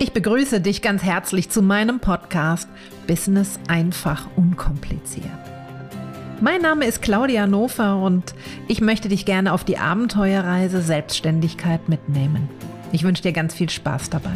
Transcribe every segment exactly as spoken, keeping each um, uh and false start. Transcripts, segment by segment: Ich begrüße dich ganz herzlich zu meinem Podcast Business einfach unkompliziert. Mein Name ist Claudia Nover und ich möchte dich gerne auf die Abenteuerreise Selbstständigkeit mitnehmen. Ich wünsche dir ganz viel Spaß dabei.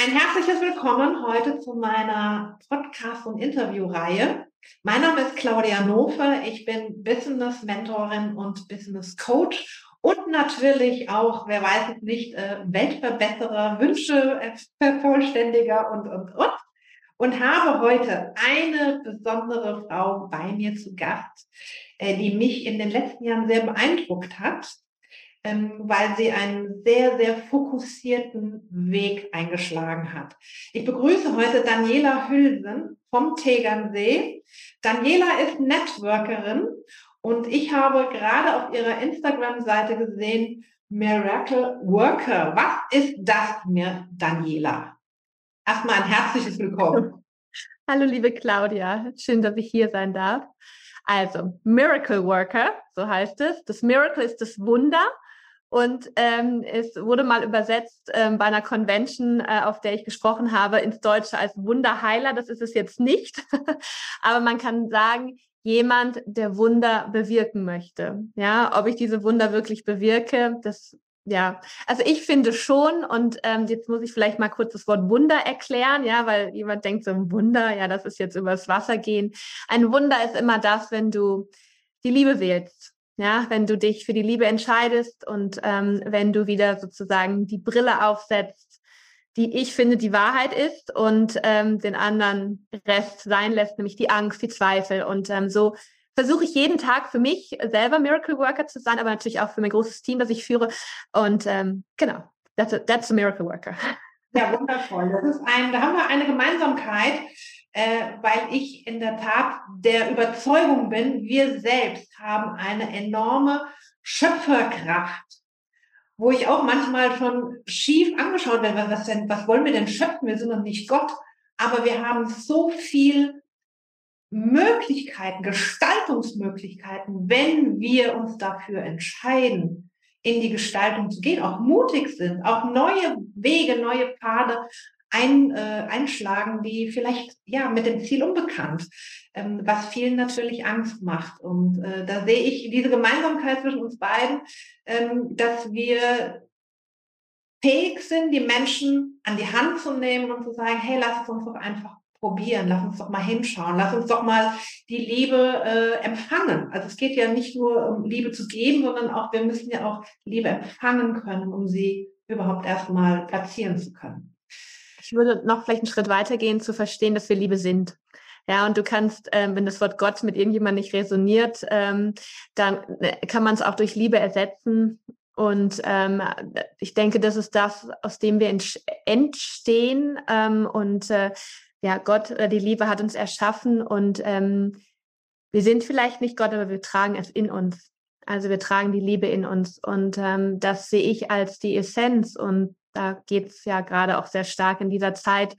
Ein herzliches Willkommen heute zu meiner Podcast- und Interviewreihe. Mein Name ist Claudia Nover, ich bin Business-Mentorin und Business-Coach. Und natürlich auch, wer weiß es nicht, Weltverbesserer, Wünsche vervollständiger und, und, und. Und habe heute eine besondere Frau bei mir zu Gast, die mich in den letzten Jahren sehr beeindruckt hat, weil sie einen sehr, sehr fokussierten Weg eingeschlagen hat. Ich begrüße heute Daniela Hülsen vom Tegernsee. Daniela ist Networkerin. Und ich habe gerade auf ihrer Instagram-Seite gesehen, Miracle Worker. Was ist das, mir Daniela? Erstmal ein herzliches Willkommen. Hallo, liebe Claudia. Schön, dass ich hier sein darf. Also, Miracle Worker, so heißt es. Das Miracle ist das Wunder. Und ähm, es wurde mal übersetzt ähm, bei einer Convention, äh, auf der ich gesprochen habe, ins Deutsche als Wunderheiler. Das ist es jetzt nicht. Aber man kann sagen, jemand, der Wunder bewirken möchte. Ja, ob ich diese Wunder wirklich bewirke, das, ja. Also ich finde schon, und ähm, jetzt muss ich vielleicht mal kurz das Wort Wunder erklären, ja, weil jemand denkt so ein Wunder, ja, das ist jetzt übers Wasser gehen. Ein Wunder ist immer das, wenn du die Liebe wählst, ja, wenn du dich für die Liebe entscheidest und ähm, wenn du wieder sozusagen die Brille aufsetzt, die ich finde die Wahrheit ist und ähm, den anderen Rest sein lässt, nämlich die Angst, die Zweifel. Und ähm, so versuche ich jeden Tag für mich selber Miracle Worker zu sein, aber natürlich auch für mein großes Team, das ich führe. Und ähm, genau, that's a, that's a Miracle Worker. Ja, wundervoll. Das ist ein, da haben wir eine Gemeinsamkeit, äh, weil ich in der Tat der Überzeugung bin, wir selbst haben eine enorme Schöpferkraft, wo ich auch manchmal schon schief angeschaut werde, was denn, was wollen wir denn schöpfen? Wir sind noch nicht Gott, aber wir haben so viel Möglichkeiten, Gestaltungsmöglichkeiten, wenn wir uns dafür entscheiden, in die Gestaltung zu gehen, auch mutig sind, auch neue Wege, neue Pfade ein, äh, einschlagen, die vielleicht ja mit dem Ziel unbekannt, ähm, was vielen natürlich Angst macht. Und äh, da sehe ich diese Gemeinsamkeit zwischen uns beiden, ähm, dass wir fähig sind, die Menschen an die Hand zu nehmen und zu sagen, hey, lass es uns doch einfach probieren, lass uns doch mal hinschauen, lass uns doch mal die Liebe äh, empfangen. Also es geht ja nicht nur um Liebe zu geben, sondern auch, wir müssen ja auch Liebe empfangen können, um sie überhaupt erstmal platzieren zu können. Ich würde noch vielleicht einen Schritt weitergehen, zu verstehen, dass wir Liebe sind. Ja, und du kannst, ähm, wenn das Wort Gott mit irgendjemandem nicht resoniert, ähm, dann kann man es auch durch Liebe ersetzen. Und ähm, ich denke, das ist das, aus dem wir entstehen. Ähm, und äh, ja, Gott, äh, die Liebe hat uns erschaffen. Und ähm, wir sind vielleicht nicht Gott, aber wir tragen es in uns. Also wir tragen die Liebe in uns. Und ähm, das sehe ich als die Essenz. Und da geht es ja gerade auch sehr stark in dieser Zeit,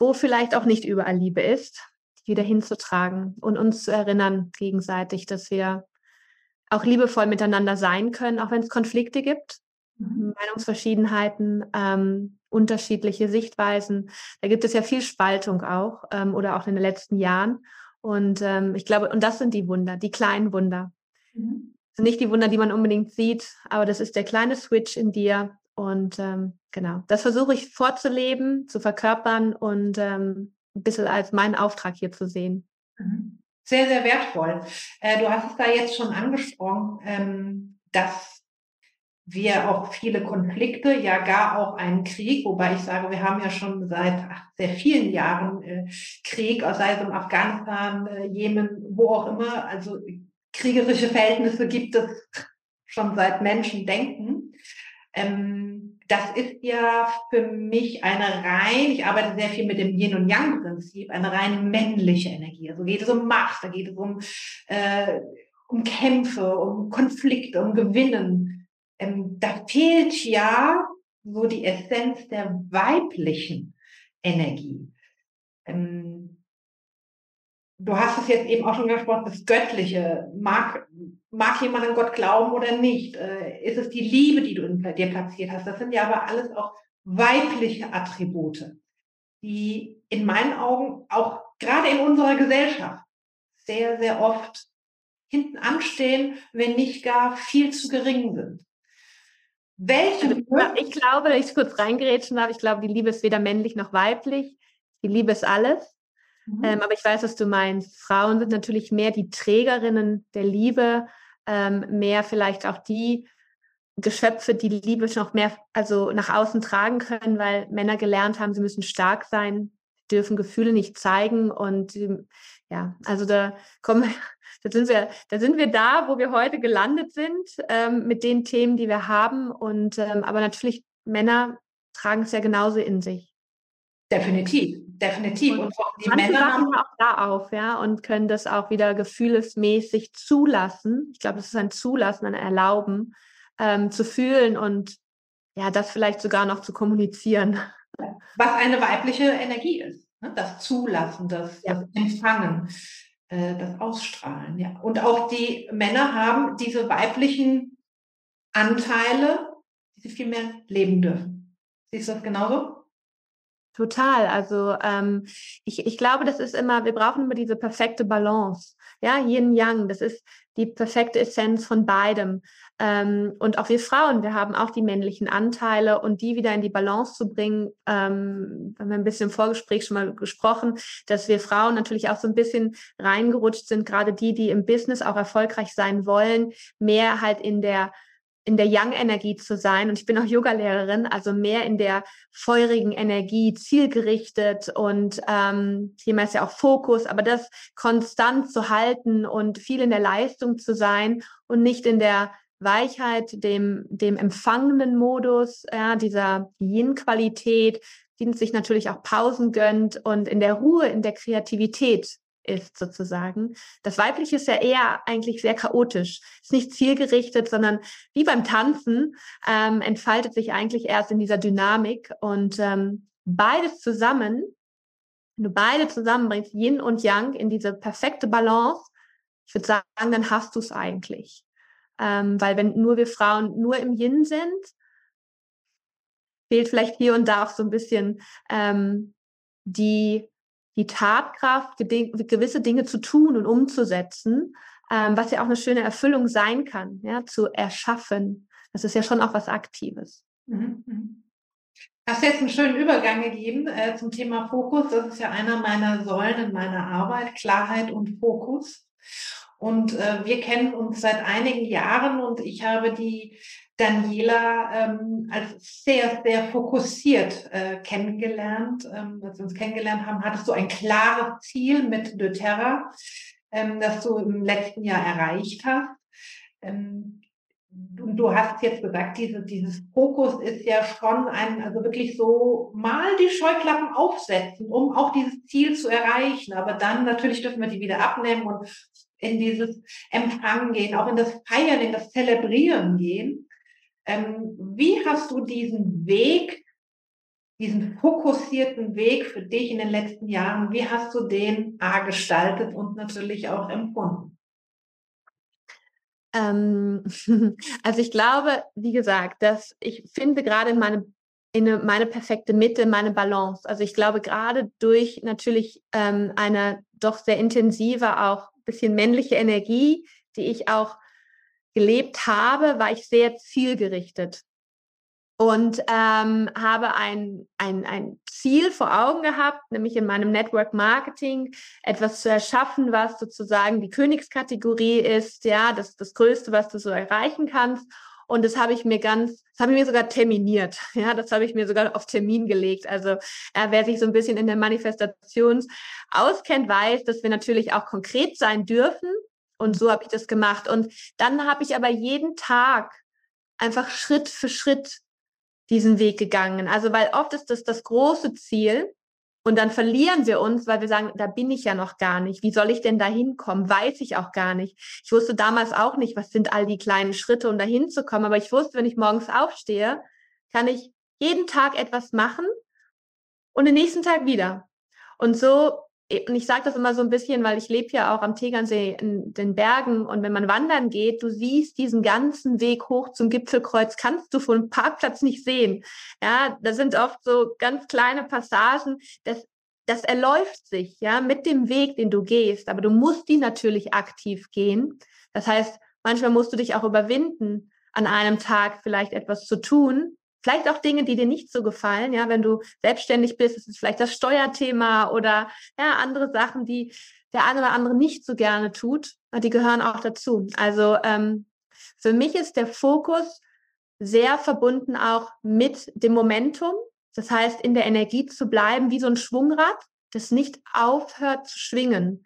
wo vielleicht auch nicht überall Liebe ist, die wieder hinzutragen und uns zu erinnern gegenseitig, dass wir auch liebevoll miteinander sein können, auch wenn es Konflikte gibt, mhm. Meinungsverschiedenheiten, ähm, unterschiedliche Sichtweisen. Da gibt es ja viel Spaltung auch ähm, oder auch in den letzten Jahren. Und ähm, ich glaube, und das sind die Wunder, die kleinen Wunder. Mhm. Das sind nicht die Wunder, die man unbedingt sieht, aber das ist der kleine Switch in dir. Und ähm, genau, das versuche ich vorzuleben, zu verkörpern und ähm, ein bisschen als meinen Auftrag hier zu sehen. Sehr, sehr wertvoll. Äh, du hast es da jetzt schon angesprochen, ähm, dass wir auch viele Konflikte, ja gar auch einen Krieg, wobei ich sage, wir haben ja schon seit ach, sehr vielen Jahren äh, Krieg, sei es in Afghanistan, äh, Jemen, wo auch immer, also kriegerische Verhältnisse gibt es schon seit Menschen denken. Das ist ja für mich eine rein, ich arbeite sehr viel mit dem Yin- und Yang-Prinzip, eine rein männliche Energie. Also geht es um Macht, da geht es um, äh, um Kämpfe, um Konflikte, um Gewinnen. Ähm, da fehlt ja so die Essenz der weiblichen Energie. Ähm, Du hast es jetzt eben auch schon gesprochen, das Göttliche. Mag, mag jemand an Gott glauben oder nicht? Ist es die Liebe, die du in dir platziert hast? Das sind ja aber alles auch weibliche Attribute, die in meinen Augen auch gerade in unserer Gesellschaft sehr, sehr oft hinten anstehen, wenn nicht gar viel zu gering sind. Welche? Ich glaube, ich kurz reingrätschen habe, ich glaube, die Liebe ist weder männlich noch weiblich. Die Liebe ist alles. Mhm. Ähm, aber ich weiß, was du meinst. Frauen sind natürlich mehr die Trägerinnen der Liebe, ähm, mehr vielleicht auch die Geschöpfe, die Liebe noch mehr also nach außen tragen können, weil Männer gelernt haben, sie müssen stark sein, dürfen Gefühle nicht zeigen. Und ja, also da kommen wir, da sind wir, da sind wir da, wo wir heute gelandet sind, ähm, mit den Themen, die wir haben. Und ähm, aber natürlich, Männer tragen es ja genauso in sich. Definitiv, definitiv. Und die Männer haben auch da auf, ja, und können das auch wieder gefühlsmäßig zulassen. Ich glaube, das ist ein Zulassen, ein Erlauben, ähm, zu fühlen und ja, das vielleicht sogar noch zu kommunizieren. Was eine weibliche Energie ist, ne? Das Zulassen, das, ja. das Empfangen, äh, das Ausstrahlen. Ja. Und auch die Männer haben diese weiblichen Anteile, die sie viel mehr leben dürfen. Siehst du das genauso? Total. Also ähm, ich, ich glaube, das ist immer, wir brauchen immer diese perfekte Balance. Ja, Yin Yang, das ist die perfekte Essenz von beidem. Ähm, und auch wir Frauen, wir haben auch die männlichen Anteile und die wieder in die Balance zu bringen, ähm, haben wir ein bisschen im Vorgespräch schon mal gesprochen, dass wir Frauen natürlich auch so ein bisschen reingerutscht sind, gerade die, die im Business auch erfolgreich sein wollen, mehr halt in der in der Yang-Energie zu sein. Und ich bin auch Yoga-Lehrerin, also mehr in der feurigen Energie, zielgerichtet. Und ähm, Thema ist ja auch Fokus, aber das konstant zu halten und viel in der Leistung zu sein und nicht in der Weichheit, dem, dem empfangenden Modus, ja, dieser Yin-Qualität, die sich natürlich auch Pausen gönnt und in der Ruhe, in der Kreativität ist sozusagen. Das Weibliche ist ja eher eigentlich sehr chaotisch, ist nicht zielgerichtet, sondern wie beim Tanzen ähm, entfaltet sich eigentlich erst in dieser Dynamik und ähm, beides zusammen, wenn du beide zusammenbringst, Yin und Yang in diese perfekte Balance, ich würde sagen, dann hast du es eigentlich. Ähm, weil wenn nur wir Frauen nur im Yin sind, fehlt vielleicht hier und da auch so ein bisschen ähm, die die Tatkraft, gewisse Dinge zu tun und umzusetzen, ähm, was ja auch eine schöne Erfüllung sein kann, ja, zu erschaffen. Das ist ja schon auch was Aktives. Mhm. Hast jetzt einen schönen Übergang gegeben äh, zum Thema Fokus. Das ist ja einer meiner Säulen in meiner Arbeit, Klarheit und Fokus. Und äh, wir kennen uns seit einigen Jahren und ich habe die Daniela ähm, als sehr, sehr fokussiert äh, kennengelernt. Ähm, als wir uns kennengelernt haben, hattest du ein klares Ziel mit doTERRA, ähm, das du im letzten Jahr erreicht hast. Ähm, und du hast jetzt gesagt, diese, dieses Fokus ist ja schon ein, also wirklich so mal die Scheuklappen aufsetzen, um auch dieses Ziel zu erreichen. Aber dann natürlich dürfen wir die wieder abnehmen und in dieses Empfangen gehen, auch in das Feiern, in das Zelebrieren gehen. Wie hast du diesen Weg, diesen fokussierten Weg für dich in den letzten Jahren, wie hast du den A gestaltet und natürlich auch empfunden? Ähm, also ich glaube, wie gesagt, dass ich finde gerade in meine, in meine perfekte Mitte, meine Balance. Also ich glaube gerade durch natürlich ähm, eine doch sehr intensive, auch ein bisschen männliche Energie, die ich auch gelebt habe, war ich sehr zielgerichtet und ähm, habe ein, ein, ein Ziel vor Augen gehabt, nämlich in meinem Network Marketing etwas zu erschaffen, was sozusagen die Königskategorie ist, ja, das, das Größte, was du so erreichen kannst. Und das habe ich mir ganz, das habe ich mir sogar terminiert. Ja, das habe ich mir sogar auf Termin gelegt. Also äh, wer sich so ein bisschen in der Manifestation auskennt, weiß, dass wir natürlich auch konkret sein dürfen. Und so habe ich das gemacht. Und dann habe ich aber jeden Tag einfach Schritt für Schritt diesen Weg gegangen. Also weil oft ist das das große Ziel und dann verlieren wir uns, weil wir sagen, da bin ich ja noch gar nicht. Wie soll ich denn da hinkommen? Weiß ich auch gar nicht. Ich wusste damals auch nicht, was sind all die kleinen Schritte, um da hinzukommen. Aber ich wusste, wenn ich morgens aufstehe, kann ich jeden Tag etwas machen und den nächsten Tag wieder. Und so Und ich sage das immer so ein bisschen, weil ich lebe ja auch am Tegernsee in den Bergen, und wenn man wandern geht, du siehst diesen ganzen Weg hoch zum Gipfelkreuz, kannst du vom Parkplatz nicht sehen. Ja, da sind oft so ganz kleine Passagen, das, das erläuft sich ja mit dem Weg, den du gehst, aber du musst die natürlich aktiv gehen. Das heißt, manchmal musst du dich auch überwinden, an einem Tag vielleicht etwas zu tun. Vielleicht auch Dinge, die dir nicht so gefallen, ja, wenn du selbstständig bist, ist es vielleicht das Steuerthema oder ja, andere Sachen, die der eine oder andere nicht so gerne tut, die gehören auch dazu. Also ähm, für mich ist der Fokus sehr verbunden auch mit dem Momentum, das heißt, in der Energie zu bleiben, wie so ein Schwungrad, das nicht aufhört zu schwingen.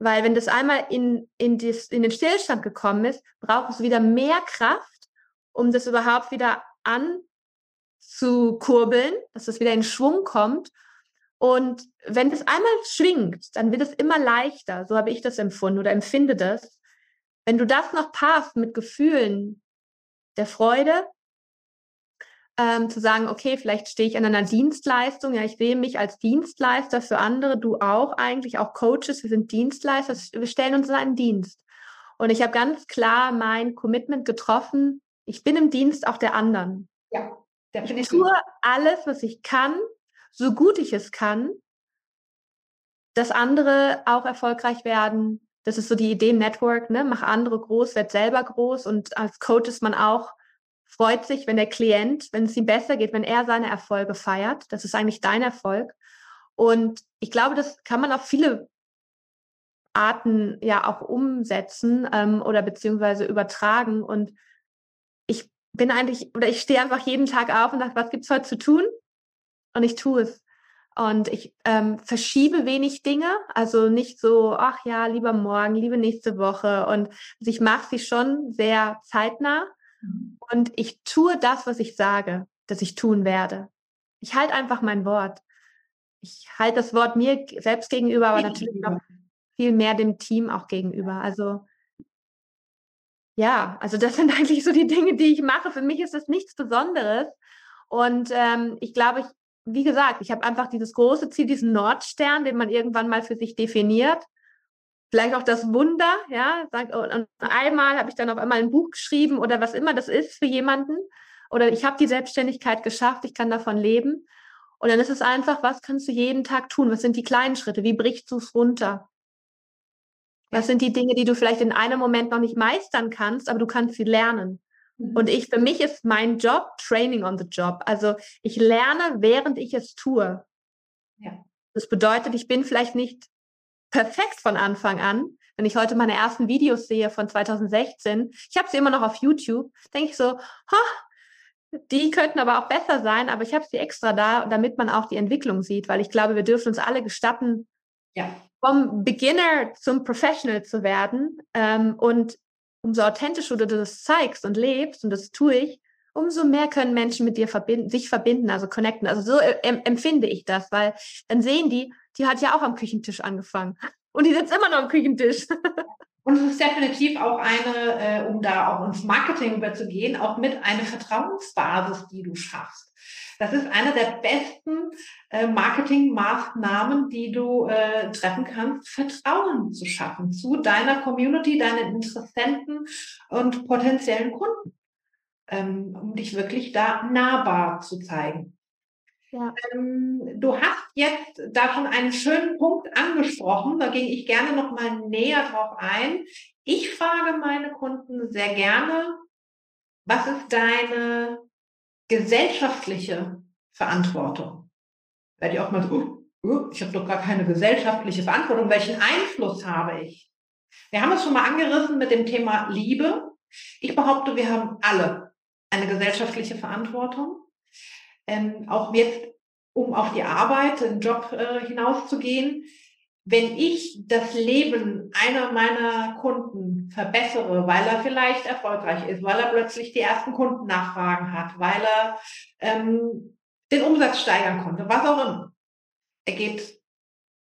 Weil wenn das einmal in, in, des, in den Stillstand gekommen ist, braucht es wieder mehr Kraft, um das überhaupt wieder an zu kurbeln, dass es wieder in Schwung kommt. Und wenn es einmal schwingt, dann wird es immer leichter. So habe ich das empfunden oder empfinde das. Wenn du das noch paarst mit Gefühlen der Freude, ähm, zu sagen, okay, vielleicht stehe ich an einer Dienstleistung, ja, ich sehe mich als Dienstleister für andere, du auch eigentlich, auch Coaches, wir sind Dienstleister, wir stellen uns in einen Dienst. Und ich habe ganz klar mein Commitment getroffen, ich bin im Dienst auch der anderen. Ja. Ich tue alles, was ich kann, so gut ich es kann, dass andere auch erfolgreich werden. Das ist so die Idee im Network, ne? Mach andere groß, werd selber groß. Und als Coach ist man auch, freut sich, wenn der Klient, wenn es ihm besser geht, wenn er seine Erfolge feiert. Das ist eigentlich dein Erfolg. Und ich glaube, das kann man auf viele Arten ja auch umsetzen ähm, oder beziehungsweise übertragen. Und ich bin eigentlich, oder ich stehe einfach jeden Tag auf und sage, was gibt es heute zu tun? Und ich tue es. Und ich ähm, verschiebe wenig Dinge, also nicht so, ach ja, lieber morgen, liebe nächste Woche. Und also ich mache sie schon sehr zeitnah. Mhm. Und ich tue das, was ich sage, dass ich tun werde. Ich halte einfach mein Wort. Ich halte das Wort mir selbst gegenüber, aber natürlich noch viel mehr dem Team auch gegenüber. Also ja, also das sind eigentlich so die Dinge, die ich mache. Für mich ist das nichts Besonderes. Und ähm, ich glaube, ich, wie gesagt, ich habe einfach dieses große Ziel, diesen Nordstern, den man irgendwann mal für sich definiert. Vielleicht auch das Wunder, ja. Und einmal habe ich dann auf einmal ein Buch geschrieben oder was immer das ist für jemanden. Oder ich habe die Selbstständigkeit geschafft, ich kann davon leben. Und dann ist es einfach, was kannst du jeden Tag tun? Was sind die kleinen Schritte? Wie brichst du es runter? Was sind die Dinge, die du vielleicht in einem Moment noch nicht meistern kannst, aber du kannst sie lernen. Mhm. Und ich, für mich ist mein Job Training on the Job. Also ich lerne, während ich es tue. Ja. Das bedeutet, ich bin vielleicht nicht perfekt von Anfang an. Wenn ich heute meine ersten Videos sehe von zwanzig sechzehn, ich habe sie immer noch auf YouTube, denke ich so, ha, die könnten aber auch besser sein, aber ich habe sie extra da, damit man auch die Entwicklung sieht, weil ich glaube, wir dürfen uns alle gestatten, ja, vom Beginner zum Professional zu werden, ähm, und umso authentischer du das zeigst und lebst, und das tue ich, umso mehr können Menschen mit dir verbinden, sich verbinden, also connecten. Also so em- empfinde ich das, weil dann sehen die, die hat ja auch am Küchentisch angefangen und die sitzt immer noch am Küchentisch. Und es ist definitiv auch eine, äh, um da auch ins Marketing überzugehen, auch mit einer Vertrauensbasis, die du schaffst. Das ist eine der besten äh, Marketingmaßnahmen, die du äh, treffen kannst, Vertrauen zu schaffen zu deiner Community, deinen Interessenten und potenziellen Kunden, ähm, um dich wirklich da nahbar zu zeigen. Ja. Ähm, du hast jetzt da schon einen schönen Punkt angesprochen, da gehe ich gerne nochmal näher drauf ein. Ich frage meine Kunden sehr gerne, was ist deine gesellschaftliche Verantwortung? Weil die auch mal so, uh, uh, ich habe doch gar keine gesellschaftliche Verantwortung. Welchen Einfluss habe ich? Wir haben es schon mal angerissen mit dem Thema Liebe. Ich behaupte, wir haben alle eine gesellschaftliche Verantwortung. Ähm, auch jetzt, um auf die Arbeit, den Job äh, hinauszugehen. Wenn ich das Leben einer meiner Kunden verbessere, weil er vielleicht erfolgreich ist, weil er plötzlich die ersten Kundennachfragen hat, weil er ähm, den Umsatz steigern konnte, was auch immer, er geht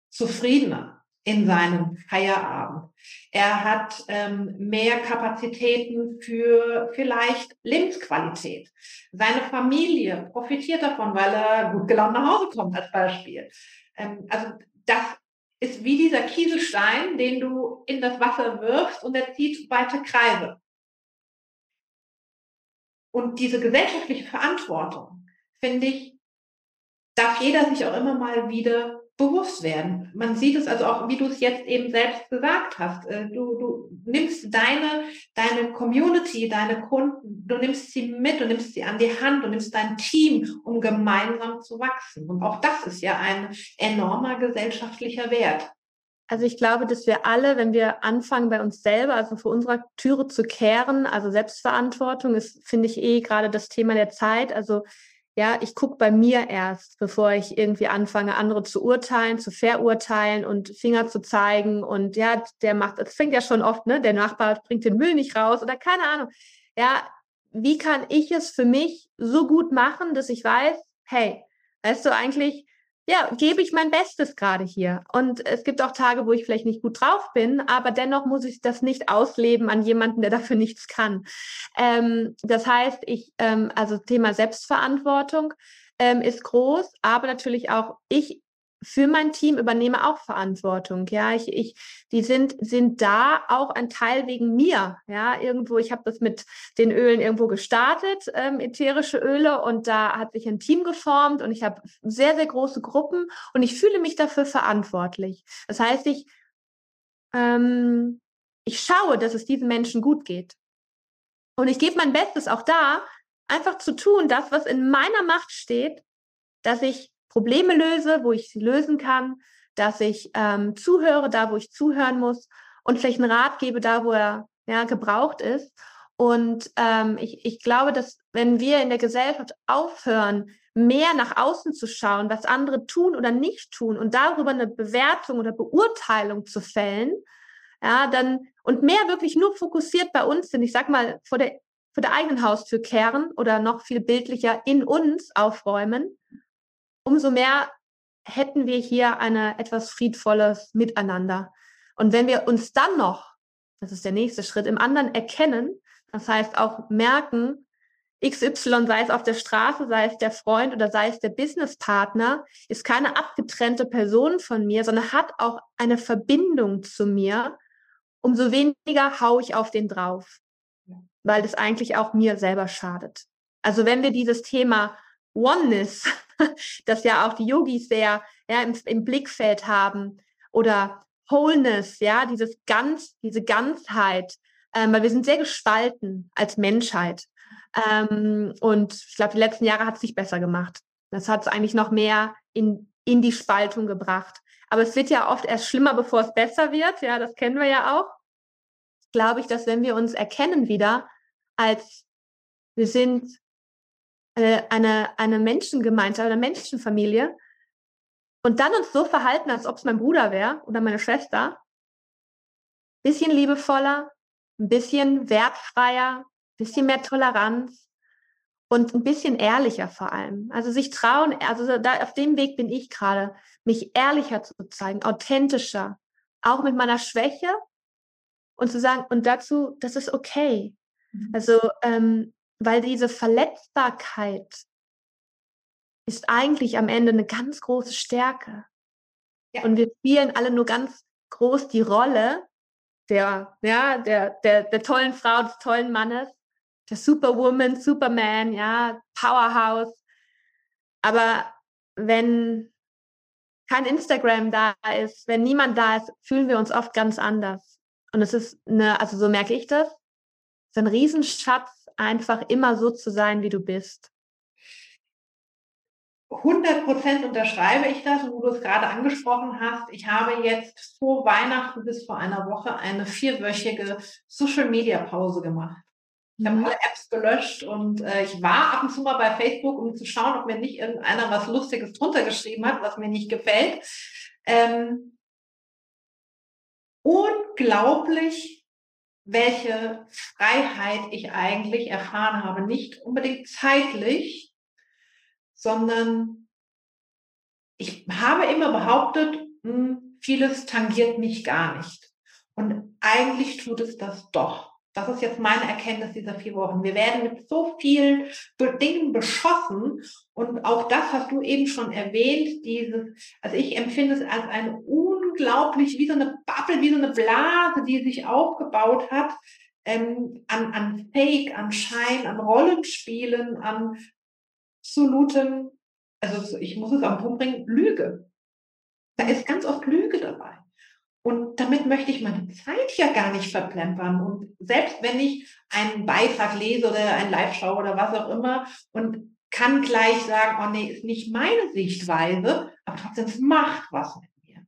zufriedener in seinen Feierabend. Er hat ähm, mehr Kapazitäten für vielleicht Lebensqualität. Seine Familie profitiert davon, weil er gut gelaunt nach Hause kommt, als Beispiel. Ähm, also das ist wie dieser Kieselstein, den du in das Wasser wirfst und er zieht weite Kreise. Und diese gesellschaftliche Verantwortung, finde ich, darf jeder sich auch immer mal wieder bewusst werden. Man sieht es also auch, wie du es jetzt eben selbst gesagt hast. Du, du nimmst deine, deine Community, deine Kunden, du nimmst sie mit, du nimmst sie an die Hand, du nimmst dein Team, um gemeinsam zu wachsen. Und auch das ist ja ein enormer gesellschaftlicher Wert. Also ich glaube, dass wir alle, wenn wir anfangen bei uns selber, also vor unserer Türe zu kehren, also Selbstverantwortung ist, finde ich, eh gerade das Thema der Zeit. Also ja, ich gucke bei mir erst, bevor ich irgendwie anfange, andere zu urteilen, zu verurteilen und Finger zu zeigen. Und ja, der macht, das fängt ja schon oft, ne, der Nachbar bringt den Müll nicht raus oder keine Ahnung. Ja, wie kann ich es für mich so gut machen, dass ich weiß, hey, weißt du eigentlich, ja, gebe ich mein Bestes gerade hier. Und es gibt auch Tage, wo ich vielleicht nicht gut drauf bin, aber dennoch muss ich das nicht ausleben an jemanden, der dafür nichts kann. Ähm, das heißt, ich, ähm, also Thema Selbstverantwortung ähm, ist groß, aber natürlich auch ich für mein Team übernehme auch Verantwortung. Ja, ich, ich, die sind, sind da auch ein Teil wegen mir. Ja, irgendwo, ich habe das mit den Ölen irgendwo gestartet, ähm, ätherische Öle, und da hat sich ein Team geformt und ich habe sehr, sehr große Gruppen und ich fühle mich dafür verantwortlich. Das heißt, ich, ähm, ich schaue, dass es diesen Menschen gut geht. Und ich gebe mein Bestes auch da, einfach zu tun, das, was in meiner Macht steht, dass ich Probleme löse, wo ich sie lösen kann, dass ich ähm, zuhöre, da wo ich zuhören muss, und vielleicht einen Rat gebe, da wo er ja, gebraucht ist. Und ähm, ich, ich glaube, dass wenn wir in der Gesellschaft aufhören, mehr nach außen zu schauen, was andere tun oder nicht tun und darüber eine Bewertung oder Beurteilung zu fällen, ja, dann und mehr wirklich nur fokussiert bei uns sind, ich sag mal, vor der, vor der eigenen Haustür kehren oder noch viel bildlicher in uns aufräumen, umso mehr hätten wir hier eine etwas friedvolles Miteinander. Und wenn wir uns dann noch, das ist der nächste Schritt, im anderen erkennen, das heißt auch merken, X Y, sei es auf der Straße, sei es der Freund oder sei es der Businesspartner, ist keine abgetrennte Person von mir, sondern hat auch eine Verbindung zu mir, umso weniger haue ich auf den drauf, weil das eigentlich auch mir selber schadet. Also wenn wir dieses Thema Oneness, das ja auch die Yogis sehr ja, im, im Blickfeld haben, oder Wholeness, ja, dieses ganz, diese Ganzheit, ähm, weil wir sind sehr gespalten als Menschheit. Ähm, und ich glaube, die letzten Jahre hat es sich besser gemacht. Das hat es eigentlich noch mehr in, in die Spaltung gebracht. Aber es wird ja oft erst schlimmer, bevor es besser wird. Ja, das kennen wir ja auch. Glaube ich, dass wenn wir uns erkennen wieder, als wir sind eine, eine Menschengemeinschaft oder Menschenfamilie und dann uns so verhalten, als ob es mein Bruder wäre oder meine Schwester, ein bisschen liebevoller, ein bisschen wertfreier, ein bisschen mehr Toleranz und ein bisschen ehrlicher vor allem. Also sich trauen, also da, auf dem Weg bin ich gerade, mich ehrlicher zu zeigen, authentischer, auch mit meiner Schwäche, und zu sagen, und dazu, das ist okay. Also, ähm, weil diese Verletzbarkeit ist eigentlich am Ende eine ganz große Stärke. Ja. Und wir spielen alle nur ganz groß die Rolle der, ja, der, der, der tollen Frau, des tollen Mannes, der Superwoman, Superman, ja, Powerhouse. Aber wenn kein Instagram da ist, wenn niemand da ist, fühlen wir uns oft ganz anders. Und es ist eine, also so merke ich das, es ist ein Riesenschatz, einfach immer so zu sein, wie du bist. hundert Prozent unterschreibe ich das, wo du es gerade angesprochen hast. Ich habe jetzt vor Weihnachten bis vor einer Woche eine vierwöchige Social-Media-Pause gemacht. Ich habe alle Apps gelöscht und äh, ich war ab und zu mal bei Facebook, um zu schauen, ob mir nicht irgendeiner was Lustiges drunter geschrieben hat, was mir nicht gefällt. Ähm, unglaublich, welche Freiheit ich eigentlich erfahren habe. Nicht unbedingt zeitlich, sondern ich habe immer behauptet, vieles tangiert mich gar nicht. Und eigentlich tut es das doch. Das ist jetzt meine Erkenntnis dieser vier Wochen. Wir werden mit so vielen Dingen beschossen. Und auch das hast du eben schon erwähnt. Dieses, also ich empfinde es als eine unglaubliche unglaublich, wie so eine Bubble, wie so eine Blase, die sich aufgebaut hat, ähm, an, an Fake, an Schein, an Rollenspielen, an absolutem, also ich muss es auf den Punkt bringen, Lüge. Da ist ganz oft Lüge dabei. Und damit möchte ich meine Zeit ja gar nicht verplempern. Und selbst wenn ich einen Beitrag lese oder einen Live schaue oder was auch immer und kann gleich sagen, oh nee, ist nicht meine Sichtweise, aber trotzdem, es macht was mit mir.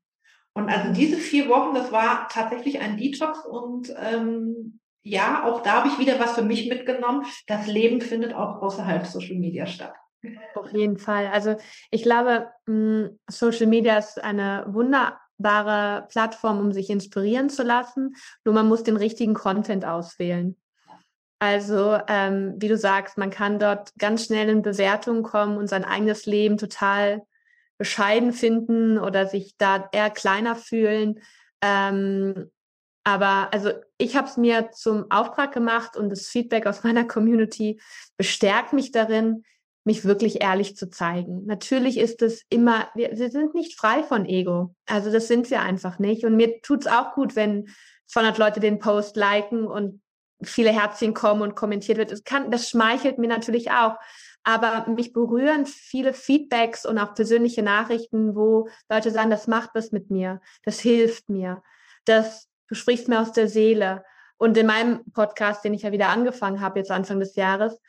Und also diese vier Wochen, das war tatsächlich ein Detox und ähm, ja, auch da habe ich wieder was für mich mitgenommen. Das Leben findet auch außerhalb Social Media statt. Auf jeden Fall. Also ich glaube, Social Media ist eine wunderbare Plattform, um sich inspirieren zu lassen, nur man muss den richtigen Content auswählen. Also ähm, wie du sagst, man kann dort ganz schnell in Bewertungen kommen und sein eigenes Leben total bescheiden finden oder sich da eher kleiner fühlen. Ähm, aber also ich habe es mir zum Auftrag gemacht und das Feedback aus meiner Community bestärkt mich darin, mich wirklich ehrlich zu zeigen. Natürlich ist es immer, wir, wir sind nicht frei von Ego. Also das sind wir einfach nicht. Und mir tut's auch gut, wenn zweihundert Leute den Post liken und viele Herzchen kommen und kommentiert wird. Das kann, das schmeichelt mir natürlich auch. Aber mich berühren viele Feedbacks und auch persönliche Nachrichten, wo Leute sagen, das macht was mit mir, das hilft mir, das, du sprichst mir aus der Seele. Und in meinem Podcast, den ich ja wieder angefangen habe, jetzt Anfang des Jahres,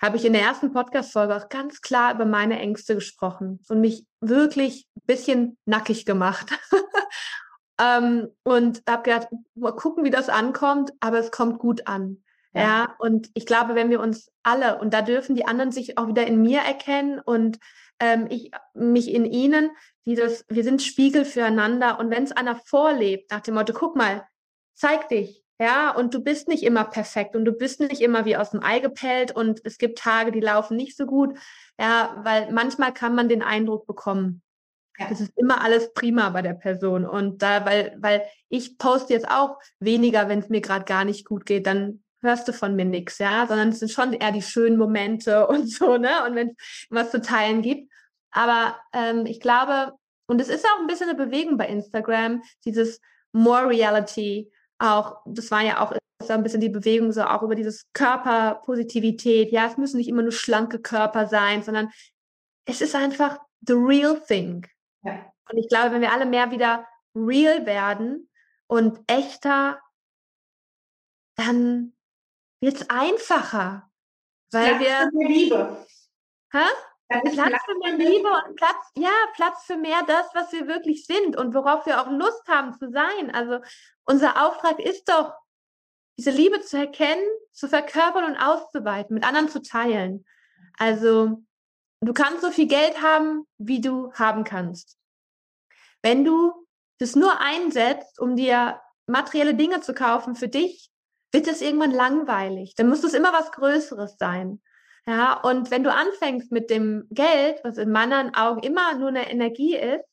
habe ich in der ersten Podcast-Folge auch ganz klar über meine Ängste gesprochen und mich wirklich ein bisschen nackig gemacht. ähm, und habe gedacht, mal gucken, wie das ankommt, aber es kommt gut an. Ja. ja. Und ich glaube, wenn wir uns alle, und da dürfen die anderen sich auch wieder in mir erkennen und ähm, ich mich in ihnen, dieses, wir sind Spiegel füreinander. Und wenn es einer vorlebt, nach dem Motto, guck mal, zeig dich. Ja, und du bist nicht immer perfekt und du bist nicht immer wie aus dem Ei gepellt und es gibt Tage, die laufen nicht so gut, ja, weil manchmal kann man den Eindruck bekommen, ja, das ist immer alles prima bei der Person und da, weil, weil ich poste jetzt auch weniger, wenn es mir gerade gar nicht gut geht, dann hörst du von mir nichts, ja, sondern es sind schon eher die schönen Momente und so, ne, und wenn es was zu teilen gibt, aber ähm, ich glaube, und es ist auch ein bisschen eine Bewegung bei Instagram, dieses More Reality. Auch, das war ja auch so ein bisschen die Bewegung, so auch über dieses Körperpositivität. Ja, es müssen nicht immer nur schlanke Körper sein, sondern es ist einfach the real thing. Ja. Und ich glaube, wenn wir alle mehr wieder real werden und echter, dann wird es einfacher. Weil Platz wir, für mehr Liebe. Hä? Platz, Platz für mehr Liebe und Platz, ja, Platz für mehr das, was wir wirklich sind und worauf wir auch Lust haben zu sein. Also unser Auftrag ist doch, diese Liebe zu erkennen, zu verkörpern und auszuweiten, mit anderen zu teilen. Also du kannst so viel Geld haben, wie du haben kannst. Wenn du das nur einsetzt, um dir materielle Dinge zu kaufen für dich, wird es irgendwann langweilig. Dann muss es immer was Größeres sein. Ja, und wenn du anfängst mit dem Geld, was in meinen Augen immer nur eine Energie ist,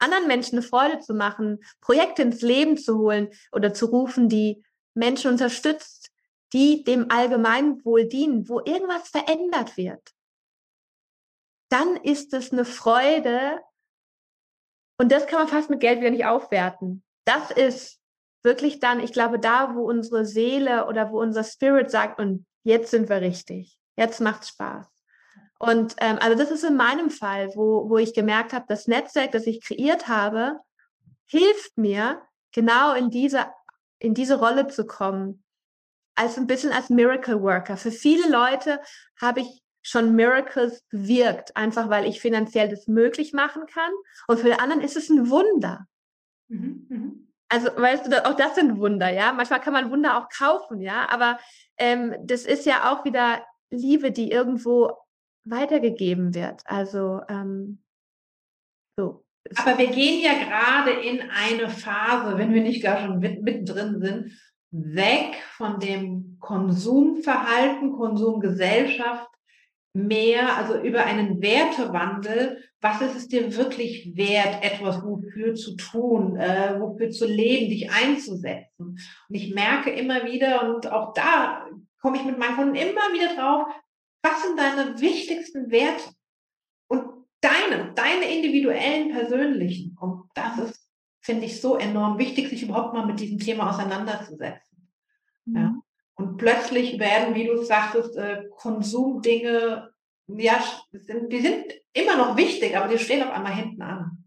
anderen Menschen eine Freude zu machen, Projekte ins Leben zu holen oder zu rufen, die Menschen unterstützt, die dem Allgemeinwohl dienen, wo irgendwas verändert wird, dann ist es eine Freude und das kann man fast mit Geld wieder nicht aufwerten. Das ist wirklich dann, ich glaube, da, wo unsere Seele oder wo unser Spirit sagt, und jetzt sind wir richtig, jetzt macht's Spaß. Und ähm, also das ist in meinem Fall, wo, wo ich gemerkt habe, das Netzwerk, das ich kreiert habe, hilft mir, genau in diese, in diese Rolle zu kommen. Als ein bisschen als Miracle Worker. Für viele Leute habe ich schon Miracles bewirkt, einfach weil ich finanziell das möglich machen kann. Und für die anderen ist es ein Wunder. Mhm, mhm. Also weißt du, auch das sind Wunder, ja. Manchmal kann man Wunder auch kaufen, ja. Aber ähm, das ist ja auch wieder Liebe, die irgendwo weitergegeben wird. Also ähm, so. Aber wir gehen ja gerade in eine Phase, wenn wir nicht gar schon mittendrin sind, weg von dem Konsumverhalten, Konsumgesellschaft, mehr, also über einen Wertewandel. Was ist es dir wirklich wert, etwas wofür zu tun, äh, wofür zu leben, dich einzusetzen? Und ich merke immer wieder, und auch da komme ich mit meinen Kunden immer wieder drauf, was sind deine wichtigsten Werte und deine, deine individuellen, persönlichen? Und das ist finde ich so enorm wichtig, sich überhaupt mal mit diesem Thema auseinanderzusetzen. Mhm. Ja. Und plötzlich werden, wie du sagtest, äh, Konsumdinge, ja, sind, die sind immer noch wichtig, aber die stehen auf einmal hinten an.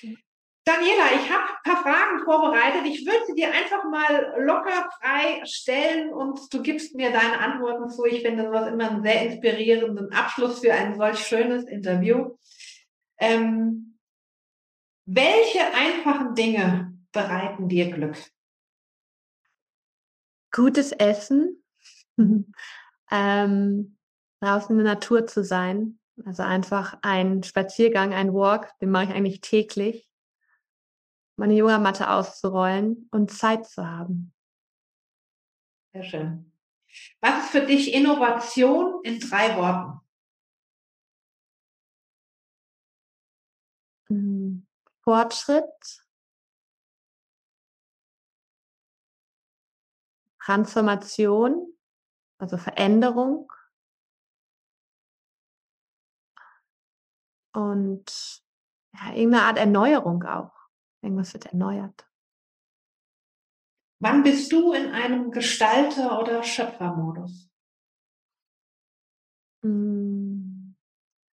Mhm. Daniela, ich habe ein paar Fragen vorbereitet. Ich würde sie dir einfach mal locker frei stellen und du gibst mir deine Antworten zu. Ich finde sowas immer einen sehr inspirierenden Abschluss für ein solch schönes Interview. Ähm, welche einfachen Dinge bereiten dir Glück? Gutes Essen, ähm, draußen in der Natur zu sein, also einfach ein Spaziergang, ein Walk, den mache ich eigentlich täglich, meine Yogamatte auszurollen und Zeit zu haben. Sehr schön. Was ist für dich Innovation in drei Worten? Fortschritt, Transformation, also Veränderung und ja, irgendeine Art Erneuerung auch. Irgendwas wird erneuert. Wann bist du in einem Gestalter- oder Schöpfermodus?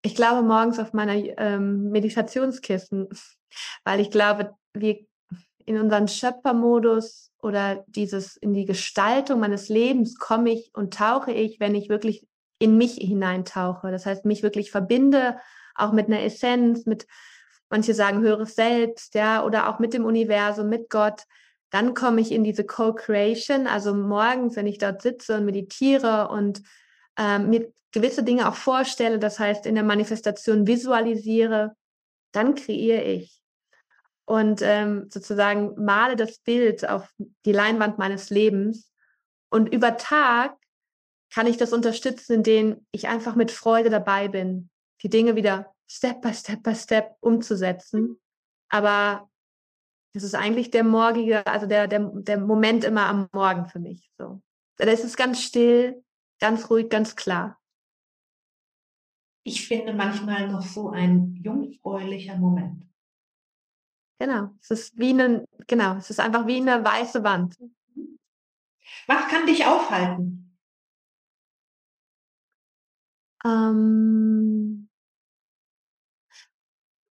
Ich glaube morgens auf meiner ähm, Meditationskissen, weil ich glaube, wir in unseren Schöpfermodus oder dieses in die Gestaltung meines Lebens komme ich und tauche ich, wenn ich wirklich in mich hineintauche. Das heißt, mich wirklich verbinde, auch mit einer Essenz, mit, manche sagen höheres Selbst, ja, oder auch mit dem Universum, mit Gott. Dann komme ich in diese Co-Creation, also morgens, wenn ich dort sitze und meditiere und ähm, mir gewisse Dinge auch vorstelle, das heißt, in der Manifestation visualisiere, dann kreiere ich. Und ähm, sozusagen male das Bild auf die Leinwand meines Lebens. Und über Tag kann ich das unterstützen, indem ich einfach mit Freude dabei bin, die Dinge wieder Step by Step by Step umzusetzen. Aber das ist eigentlich der morgige, also der, der, der Moment immer am Morgen für mich. So. Da ist es ganz still, ganz ruhig, ganz klar. Ich finde manchmal noch so ein jungfräulicher Moment. Genau, es ist wie eine, genau, es ist einfach wie eine weiße Wand. Was kann dich aufhalten? Ähm,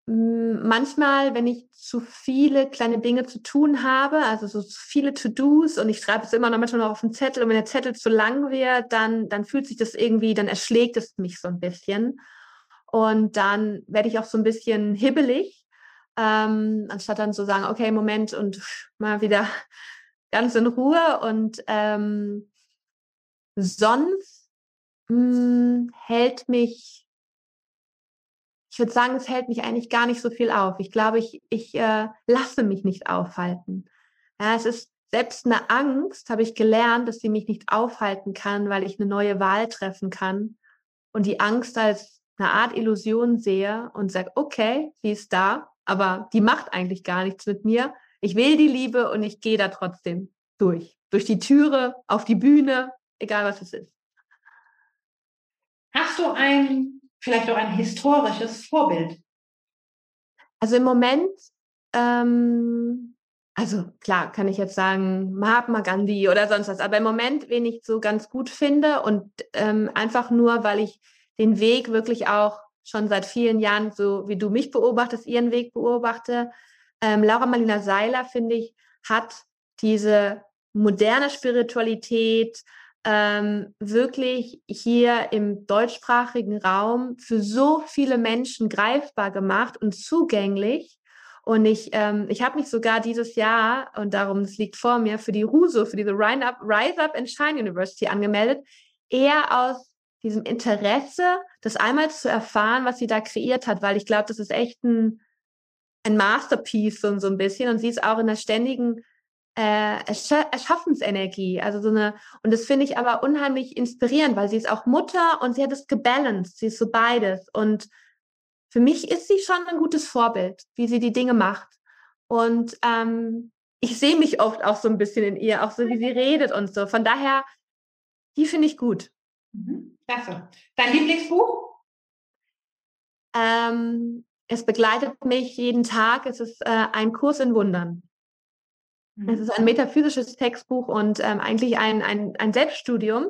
manchmal, wenn ich zu viele kleine Dinge zu tun habe, also so viele To-Dos und ich schreibe es immer noch manchmal noch auf den Zettel und wenn der Zettel zu lang wird, dann, dann fühlt sich das irgendwie, dann erschlägt es mich so ein bisschen und dann werde ich auch so ein bisschen hibbelig. Ähm, anstatt dann zu sagen, okay, Moment und mal wieder ganz in Ruhe und ähm, sonst mh, hält mich, ich würde sagen, es hält mich eigentlich gar nicht so viel auf. Ich glaube, ich, ich äh, lasse mich nicht aufhalten. Ja, es ist selbst eine Angst, habe ich gelernt, dass sie mich nicht aufhalten kann, weil ich eine neue Wahl treffen kann und die Angst als eine Art Illusion sehe und sage, okay, sie ist da. Aber die macht eigentlich gar nichts mit mir. Ich will die Liebe und ich gehe da trotzdem durch. Durch die Türe, auf die Bühne, egal was es ist. Hast du ein, vielleicht auch ein historisches Vorbild? Also im Moment, ähm, also klar, kann ich jetzt sagen, Mahatma Gandhi oder sonst was. Aber im Moment, wen ich so ganz gut finde und ähm, einfach nur, weil ich den Weg wirklich auch schon seit vielen Jahren, so wie du mich beobachtest, ihren Weg beobachte. Ähm, Laura Malina Seiler, finde ich, hat diese moderne Spiritualität ähm, wirklich hier im deutschsprachigen Raum für so viele Menschen greifbar gemacht und zugänglich. Und ich, ähm, ich habe mich sogar dieses Jahr, und darum, es liegt vor mir, für die RUSO, für diese Rise Up and Shine University angemeldet, eher aus diesem Interesse, das einmal zu erfahren, was sie da kreiert hat, weil ich glaube, das ist echt ein, ein Masterpiece so, so ein bisschen und sie ist auch in der ständigen äh, Ersch- Erschaffensenergie, also so eine, und das finde ich aber unheimlich inspirierend, weil sie ist auch Mutter und sie hat es gebalanced, sie ist so beides und für mich ist sie schon ein gutes Vorbild, wie sie die Dinge macht und ähm, ich sehe mich oft auch so ein bisschen in ihr, auch so wie sie redet und so, von daher, die finde ich gut. Mhm. Klasse. Dein Lieblingsbuch? Ähm, Es begleitet mich jeden Tag. Es ist äh, ein Kurs in Wundern. Mhm. Es ist ein metaphysisches Textbuch und ähm, eigentlich ein, ein, ein Selbststudium.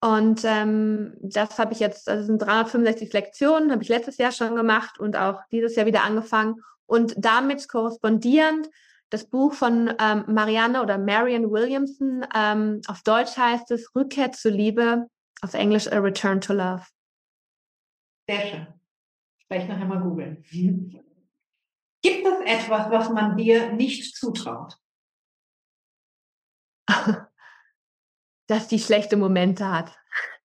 Und ähm, das habe ich jetzt, also sind dreihundertfünfundsechzig Lektionen, habe ich letztes Jahr schon gemacht und auch dieses Jahr wieder angefangen. Und damit korrespondierend das Buch von ähm, Marianne oder Marianne Williamson, ähm, auf Deutsch heißt es Rückkehr zur Liebe, auf Englisch A Return to Love. Sehr schön. Vielleicht nachher mal googeln. Mhm. Gibt es etwas, was man dir nicht zutraut? Dass sie schlechte Momente hat.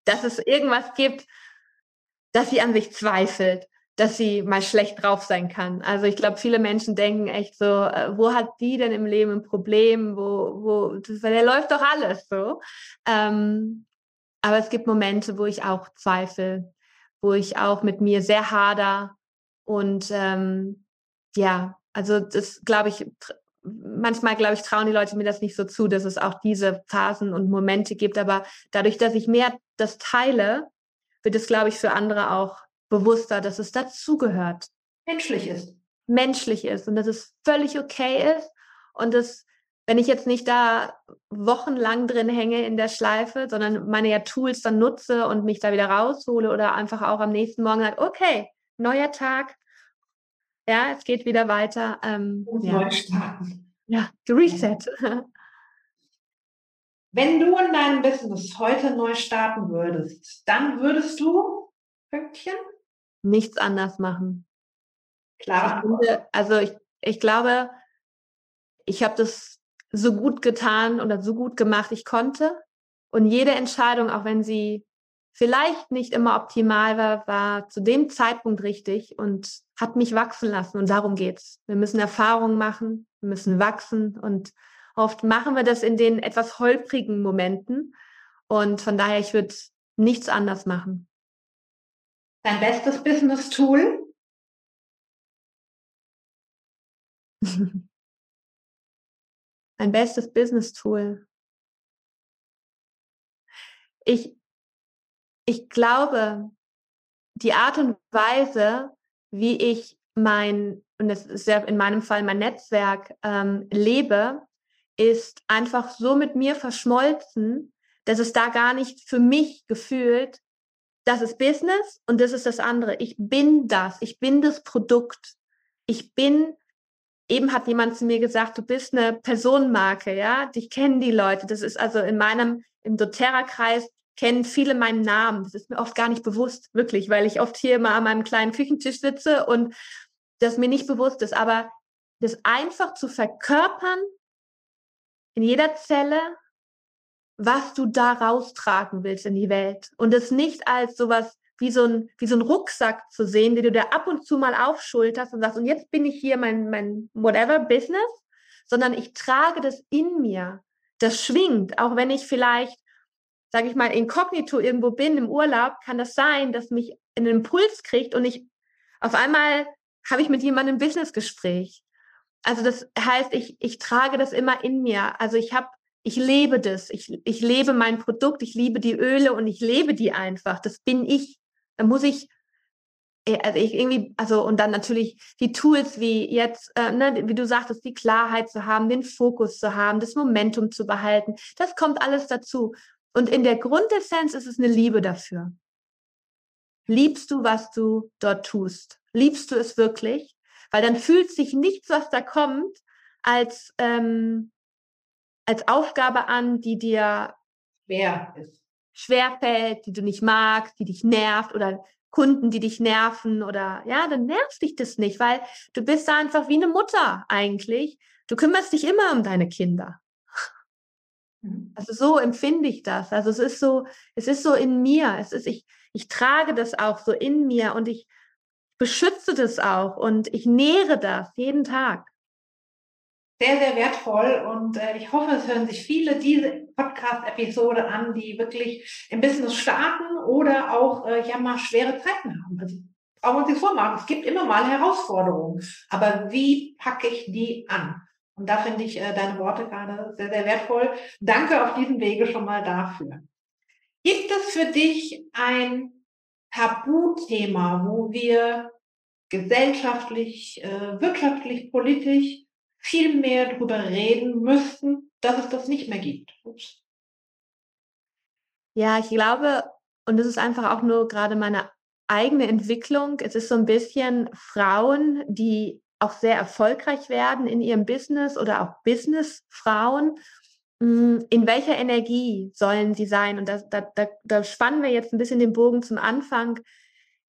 Dass es irgendwas gibt, dass sie an sich zweifelt, dass sie mal schlecht drauf sein kann. Also ich glaube, viele Menschen denken echt so, wo hat die denn im Leben ein Problem? Wo, wo, das, weil der läuft doch alles so. Ähm, aber es gibt Momente, wo ich auch zweifle, wo ich auch mit mir sehr hader. Und ähm, ja, also das glaube ich... Manchmal, glaube ich, trauen die Leute mir das nicht so zu, dass es auch diese Phasen und Momente gibt. Aber dadurch, dass ich mehr das teile, wird es, glaube ich, für andere auch bewusster, dass es dazugehört. Menschlich ist. Menschlich ist und dass es völlig okay ist. Und dass, wenn ich jetzt nicht da wochenlang drin hänge in der Schleife, sondern meine ja Tools dann nutze und mich da wieder raushole oder einfach auch am nächsten Morgen sage, okay, neuer Tag. Ja, es geht wieder weiter. Ähm, und ja. Neu starten. Ja, Reset. Wenn du in deinem Business heute neu starten würdest, dann würdest du, Pünktchen? Nichts anders machen. Klar. Ich finde, also ich, ich glaube, ich habe das so gut getan oder so gut gemacht, ich konnte. Und jede Entscheidung, auch wenn sie vielleicht nicht immer optimal war, war zu dem Zeitpunkt richtig und hat mich wachsen lassen. Und darum geht's. Wir müssen Erfahrungen machen, wir müssen wachsen und oft machen wir das in den etwas holprigen Momenten. Und von daher, ich würde nichts anders machen. Dein bestes Business-Tool? Mein bestes Business-Tool. Ich Ich glaube, die Art und Weise, wie ich mein, und das ist ja in meinem Fall mein Netzwerk, ähm, lebe, ist einfach so mit mir verschmolzen, dass es da gar nicht für mich gefühlt, das ist Business und das ist das andere. Ich bin das, ich bin das Produkt. Ich bin, eben hat jemand zu mir gesagt, du bist eine Personenmarke, ja, dich kennen die Leute. Das ist also in meinem, im doTERRA-Kreis, kennen viele meinen Namen. Das ist mir oft gar nicht bewusst, wirklich, weil ich oft hier immer an meinem kleinen Küchentisch sitze und das mir nicht bewusst ist. Aber das einfach zu verkörpern in jeder Zelle, was du da raustragen willst in die Welt. Und das nicht als sowas wie so ein, wie so ein Rucksack zu sehen, den du da ab und zu mal aufschulterst und sagst, und jetzt bin ich hier mein, mein whatever Business, sondern ich trage das in mir. Das schwingt, auch wenn ich vielleicht sage ich mal, inkognito irgendwo bin, im Urlaub, kann das sein, dass mich einen Impuls kriegt und ich auf einmal habe ich mit jemandem ein Businessgespräch. Also das heißt, ich, ich trage das immer in mir. Also ich habe, ich lebe das, ich, ich lebe mein Produkt, ich liebe die Öle und ich lebe die einfach. Das bin ich. Da muss ich, also ich irgendwie, also und dann natürlich die Tools wie jetzt, äh, ne, wie du sagtest, die Klarheit zu haben, den Fokus zu haben, das Momentum zu behalten. Das kommt alles dazu. Und in der Grundessenz ist es eine Liebe dafür. Liebst du, was du dort tust? Liebst du es wirklich? Weil dann fühlt sich nichts, was da kommt, als, ähm, als Aufgabe an, die dir schwer ist. Schwerfällt, die du nicht magst, die dich nervt oder Kunden, die dich nerven oder ja, dann nervt dich das nicht, weil du bist da einfach wie eine Mutter eigentlich. Du kümmerst dich immer um deine Kinder. Also so empfinde ich das. Also es ist so, es ist so in mir. Es ist, ich, ich trage das auch so in mir und ich beschütze das auch und ich nähre das jeden Tag. Sehr, sehr wertvoll und äh, ich hoffe, es hören sich viele diese Podcast-Episode an, die wirklich im Business starten oder auch äh, ja mal schwere Zeiten haben. Also auch wenn sie es vormachen, es gibt immer mal Herausforderungen, aber wie packe ich die an? Und da finde ich äh, deine Worte gerade sehr, sehr wertvoll. Danke auf diesem Wege schon mal dafür. Gibt es für dich ein Tabuthema, wo wir gesellschaftlich, äh, wirtschaftlich, politisch viel mehr darüber reden müssten, dass es das nicht mehr gibt. Ups. Ja, ich glaube, und das ist einfach auch nur gerade meine eigene Entwicklung, es ist so ein bisschen Frauen, die auch sehr erfolgreich werden in ihrem Business oder auch Businessfrauen, in welcher Energie sollen sie sein? Und da, da, da, da spannen wir jetzt ein bisschen den Bogen zum Anfang,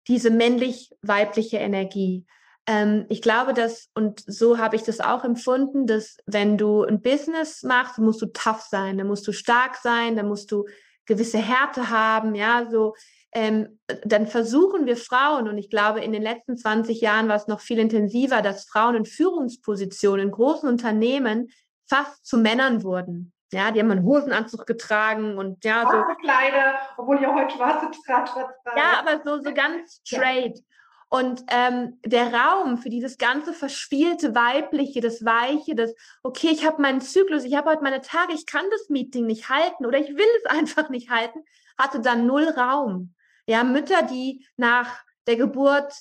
diese männlich-weibliche Energie. Ähm, ich glaube, dass, und so habe ich das auch empfunden, dass wenn du ein Business machst, musst du tough sein, dann musst du stark sein, dann musst du gewisse Härte haben, ja, so, ähm, dann versuchen wir Frauen, und ich glaube, in den letzten zwanzig Jahren war es noch viel intensiver, dass Frauen in Führungspositionen, in großen Unternehmen fast zu Männern wurden. Ja, die haben einen Hosenanzug getragen und ja, so. Schwarze Kleider, obwohl ich auch heute schwarze trage. Ja, aber so, so ganz straight. Ja. Und ähm, der Raum für dieses ganze verspielte Weibliche, das Weiche, das, okay, ich habe meinen Zyklus, ich habe heute meine Tage, ich kann das Meeting nicht halten oder ich will es einfach nicht halten, hatte dann null Raum. Ja, Mütter, die nach der Geburt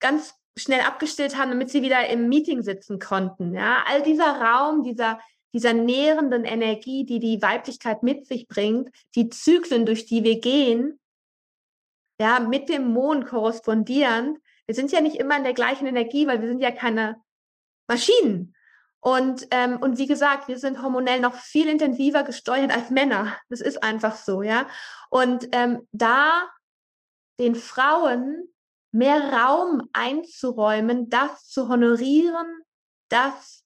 ganz schnell abgestillt haben, damit sie wieder im Meeting sitzen konnten. Ja, all dieser Raum, dieser, dieser nährenden Energie, die die Weiblichkeit mit sich bringt, die Zyklen, durch die wir gehen, ja, mit dem Mond korrespondierend. Wir sind ja nicht immer in der gleichen Energie, weil wir sind ja keine Maschinen. Und, ähm, und wie gesagt, wir sind hormonell noch viel intensiver gesteuert als Männer. Das ist einfach so, ja. Und ähm, da den Frauen mehr Raum einzuräumen, das zu honorieren, das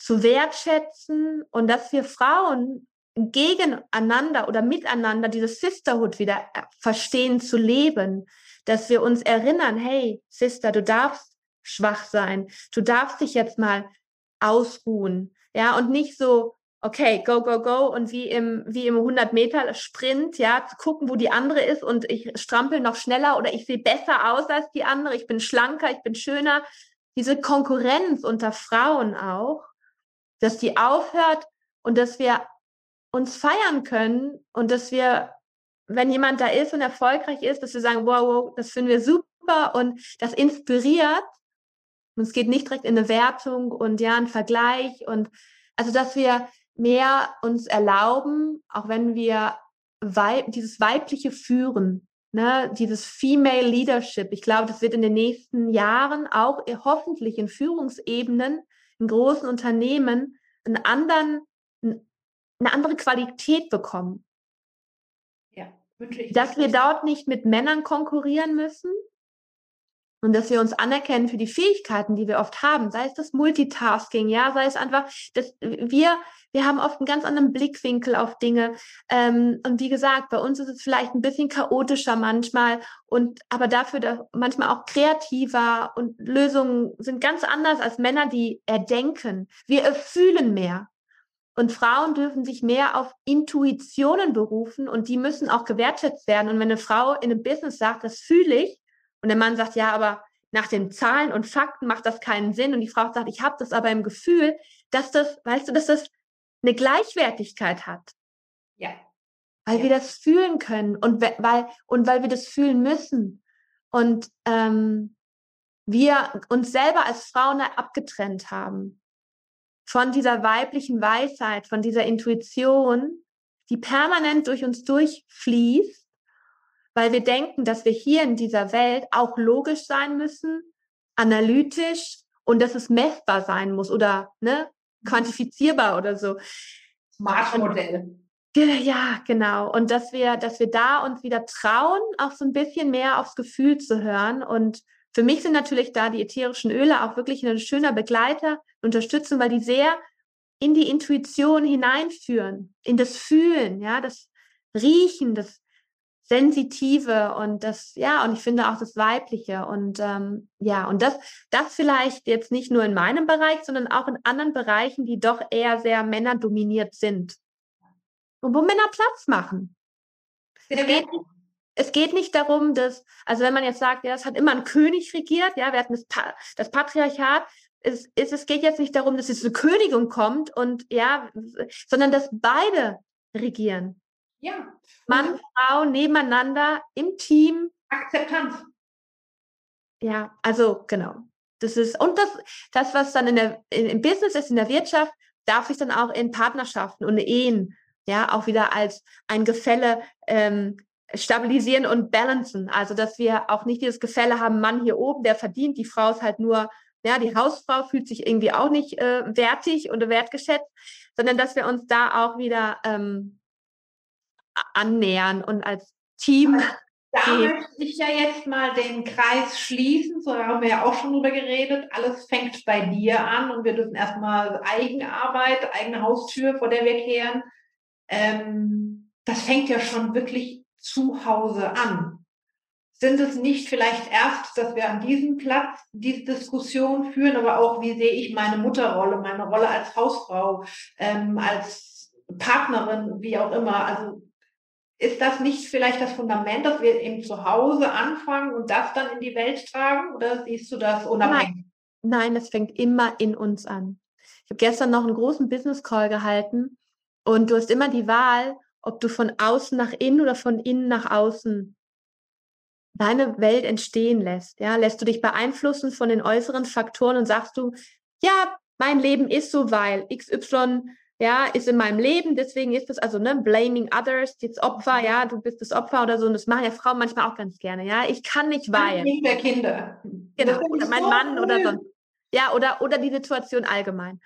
zu wertschätzen und dass wir Frauen gegeneinander oder miteinander dieses Sisterhood wieder verstehen zu leben, dass wir uns erinnern, hey Sister, du darfst schwach sein, du darfst dich jetzt mal ausruhen, ja, und nicht so, okay, go, go, go und wie im, wie im hundert-Meter-Sprint, ja, zu gucken, wo die andere ist und ich strampel noch schneller oder ich sehe besser aus als die andere, ich bin schlanker, ich bin schöner. Diese Konkurrenz unter Frauen auch, dass die aufhört und dass wir uns feiern können und dass wir, wenn jemand da ist und erfolgreich ist, dass wir sagen, wow, wow, das finden wir super und das inspiriert. Und es geht nicht direkt in eine Wertung und ja, einen Vergleich und also, dass wir mehr uns erlauben, auch wenn wir Weib, dieses Weibliche führen, ne, dieses Female Leadership. Ich glaube, das wird in den nächsten Jahren auch hoffentlich in Führungsebenen, in großen Unternehmen einen anderen, eine andere Qualität bekommen. Ja, wünsche ich. Dass wir dort nicht mit Männern konkurrieren müssen und dass wir uns anerkennen für die Fähigkeiten, die wir oft haben, sei es das Multitasking, ja, sei es einfach, dass wir, wir haben oft einen ganz anderen Blickwinkel auf Dinge. Ähm, und wie gesagt, bei uns ist es vielleicht ein bisschen chaotischer manchmal, und aber dafür da manchmal auch kreativer und Lösungen sind ganz anders als Männer, die erdenken. Wir erfühlen mehr. Und Frauen dürfen sich mehr auf Intuitionen berufen und die müssen auch gewertschätzt werden. Und wenn eine Frau in einem Business sagt, das fühle ich, und der Mann sagt, ja, aber nach den Zahlen und Fakten macht das keinen Sinn. Und die Frau sagt, ich habe das aber im Gefühl, dass das, weißt du, dass das eine Gleichwertigkeit hat. Ja. Weil ja. wir das fühlen können und weil, und weil wir das fühlen müssen. Und ähm, wir uns selber als Frauen abgetrennt haben von dieser weiblichen Weisheit, von dieser Intuition, die permanent durch uns durchfließt, weil wir denken, dass wir hier in dieser Welt auch logisch sein müssen, analytisch und dass es messbar sein muss oder ne, quantifizierbar oder so. Smart-Modell. Ja, genau. Und dass wir, dass wir da uns wieder trauen, auch so ein bisschen mehr aufs Gefühl zu hören. Und für mich sind natürlich da die ätherischen Öle auch wirklich ein schöner Begleiter, Unterstützung, weil die sehr in die Intuition hineinführen, in das Fühlen, ja, das Riechen, das Sensitive und das, ja, und ich finde auch das Weibliche und ähm, ja, und das, das vielleicht jetzt nicht nur in meinem Bereich, sondern auch in anderen Bereichen, die doch eher sehr männerdominiert sind und wo Männer Platz machen. Es geht, es geht nicht darum, dass, also wenn man jetzt sagt, ja, es hat immer ein König regiert, ja, wir hatten das, pa- das Patriarchat, es, es, es geht jetzt nicht darum, dass jetzt eine Königin kommt und ja, sondern dass beide regieren. Ja. Mann, Frau, nebeneinander, im Team. Akzeptanz. Ja, also genau. Das ist, und das, das was dann in der, in, im Business ist, in der Wirtschaft, darf ich dann auch in Partnerschaften und Ehen, ja, auch wieder als ein Gefälle ähm, stabilisieren und balancen. Also, dass wir auch nicht dieses Gefälle haben, Mann hier oben, der verdient, die Frau ist halt nur, ja, die Hausfrau fühlt sich irgendwie auch nicht äh, wertig oder wertgeschätzt, sondern dass wir uns da auch wieder ähm, annähern und als Team. Da möchte ich ja jetzt mal den Kreis schließen, so haben wir ja auch schon drüber geredet, alles fängt bei dir an und wir dürfen erstmal Eigenarbeit, eigene Haustür, vor der wir kehren, ähm, das fängt ja schon wirklich zu Hause an. Sind es nicht vielleicht erst, dass wir an diesem Platz diese Diskussion führen, aber auch, wie sehe ich meine Mutterrolle, meine Rolle als Hausfrau, ähm, als Partnerin, wie auch immer, also ist das nicht vielleicht das Fundament, dass wir eben zu Hause anfangen und das dann in die Welt tragen? Oder siehst du das unabhängig? Nein, Nein das fängt immer in uns an. Ich habe gestern noch einen großen Business-Call gehalten und du hast immer die Wahl, ob du von außen nach innen oder von innen nach außen deine Welt entstehen lässt. Ja? Lässt du dich beeinflussen von den äußeren Faktoren und sagst du, ja, mein Leben ist so, weil X Y... ja, ist in meinem Leben, deswegen ist das, also, ne, blaming others, jetzt Opfer, ja, du bist das Opfer oder so, und das machen ja Frauen manchmal auch ganz gerne, ja, ich kann nicht weihen. Ich bin der Kinder. Genau, oder mein Mann oder so. Ja, oder, oder die Situation allgemein.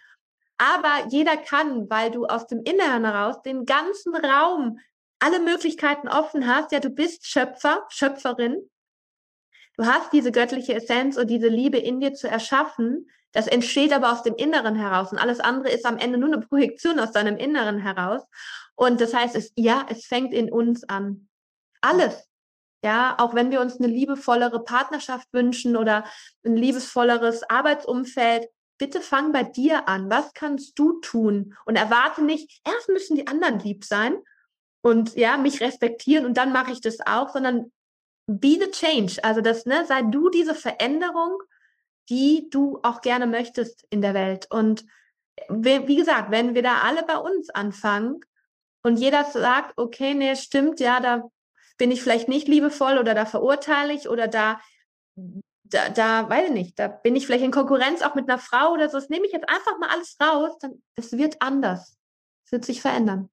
Aber jeder kann, weil du aus dem Inneren heraus den ganzen Raum, alle Möglichkeiten offen hast, ja, du bist Schöpfer, Schöpferin, du hast diese göttliche Essenz und diese Liebe in dir zu erschaffen. Das entsteht aber aus dem Inneren heraus und alles andere ist am Ende nur eine Projektion aus deinem Inneren heraus. Und das heißt, es, ja, es fängt in uns an. Alles. Ja, auch wenn wir uns eine liebevollere Partnerschaft wünschen oder ein liebevolleres Arbeitsumfeld, bitte fang bei dir an. Was kannst du tun? Und erwarte nicht, erst müssen die anderen lieb sein und ja, mich respektieren und dann mache ich das auch, sondern be the change. Also das, ne, sei du diese Veränderung, die du auch gerne möchtest in der Welt. Und wie gesagt, wenn wir da alle bei uns anfangen und jeder sagt, okay, nee, stimmt, ja, da bin ich vielleicht nicht liebevoll oder da verurteile ich oder da, da, da weiß ich nicht, da bin ich vielleicht in Konkurrenz auch mit einer Frau oder so, das nehme ich jetzt einfach mal alles raus, dann es wird anders. Es wird sich verändern.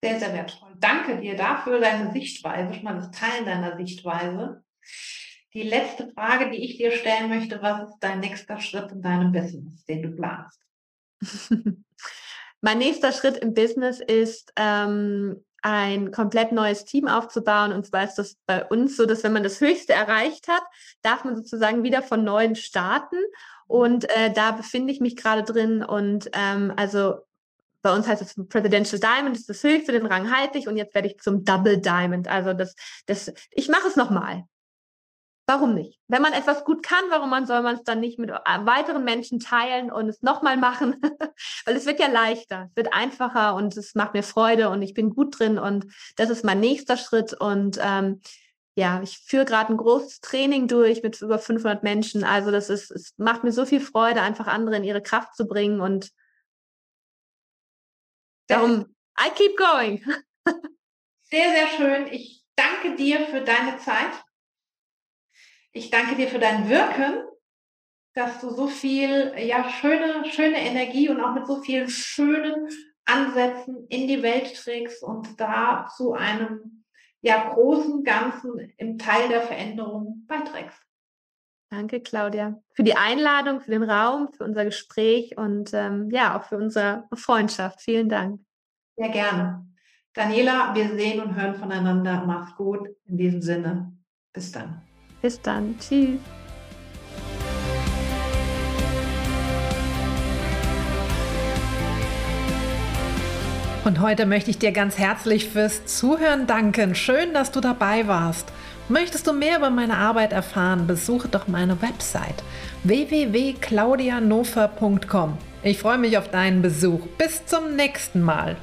Sehr, sehr wertvoll. Danke dir dafür, deine Sichtweise, schon mal das Teilen deiner Sichtweise. Die letzte Frage, die ich dir stellen möchte, was ist dein nächster Schritt in deinem Business, den du planst? Mein nächster Schritt im Business ist, ähm, ein komplett neues Team aufzubauen. Und zwar ist das bei uns so, dass wenn man das Höchste erreicht hat, darf man sozusagen wieder von Neuem starten. Und äh, da befinde ich mich gerade drin. Und ähm, also bei uns heißt es Presidential Diamond, das ist das Höchste, den Rang halte ich. Und jetzt werde ich zum Double Diamond. Also das, das, ich mache es nochmal. Warum nicht? Wenn man etwas gut kann, warum man soll man es dann nicht mit weiteren Menschen teilen und es nochmal machen? Weil es wird ja leichter, es wird einfacher und es macht mir Freude und ich bin gut drin und das ist mein nächster Schritt. Und ähm, ja, ich führe gerade ein großes Training durch mit über fünfhundert Menschen. Also das ist, es macht mir so viel Freude, einfach andere in ihre Kraft zu bringen und darum, I keep going. Sehr, sehr schön. Ich danke dir für deine Zeit. Ich danke dir für dein Wirken, dass du so viel, ja, schöne, schöne Energie und auch mit so vielen schönen Ansätzen in die Welt trägst und da zu einem, ja, großen Ganzen im Teil der Veränderung beiträgst. Danke, Claudia, für die Einladung, für den Raum, für unser Gespräch und ähm, ja, auch für unsere Freundschaft. Vielen Dank. Sehr gerne. Daniela, wir sehen und hören voneinander. Mach's gut. In diesem Sinne. Bis dann. Bis dann. Tschüss. Und heute möchte ich dir ganz herzlich fürs Zuhören danken. Schön, dass du dabei warst. Möchtest du mehr über meine Arbeit erfahren, besuche doch meine Website w w w punkt claudianover punkt com. Ich freue mich auf deinen Besuch. Bis zum nächsten Mal.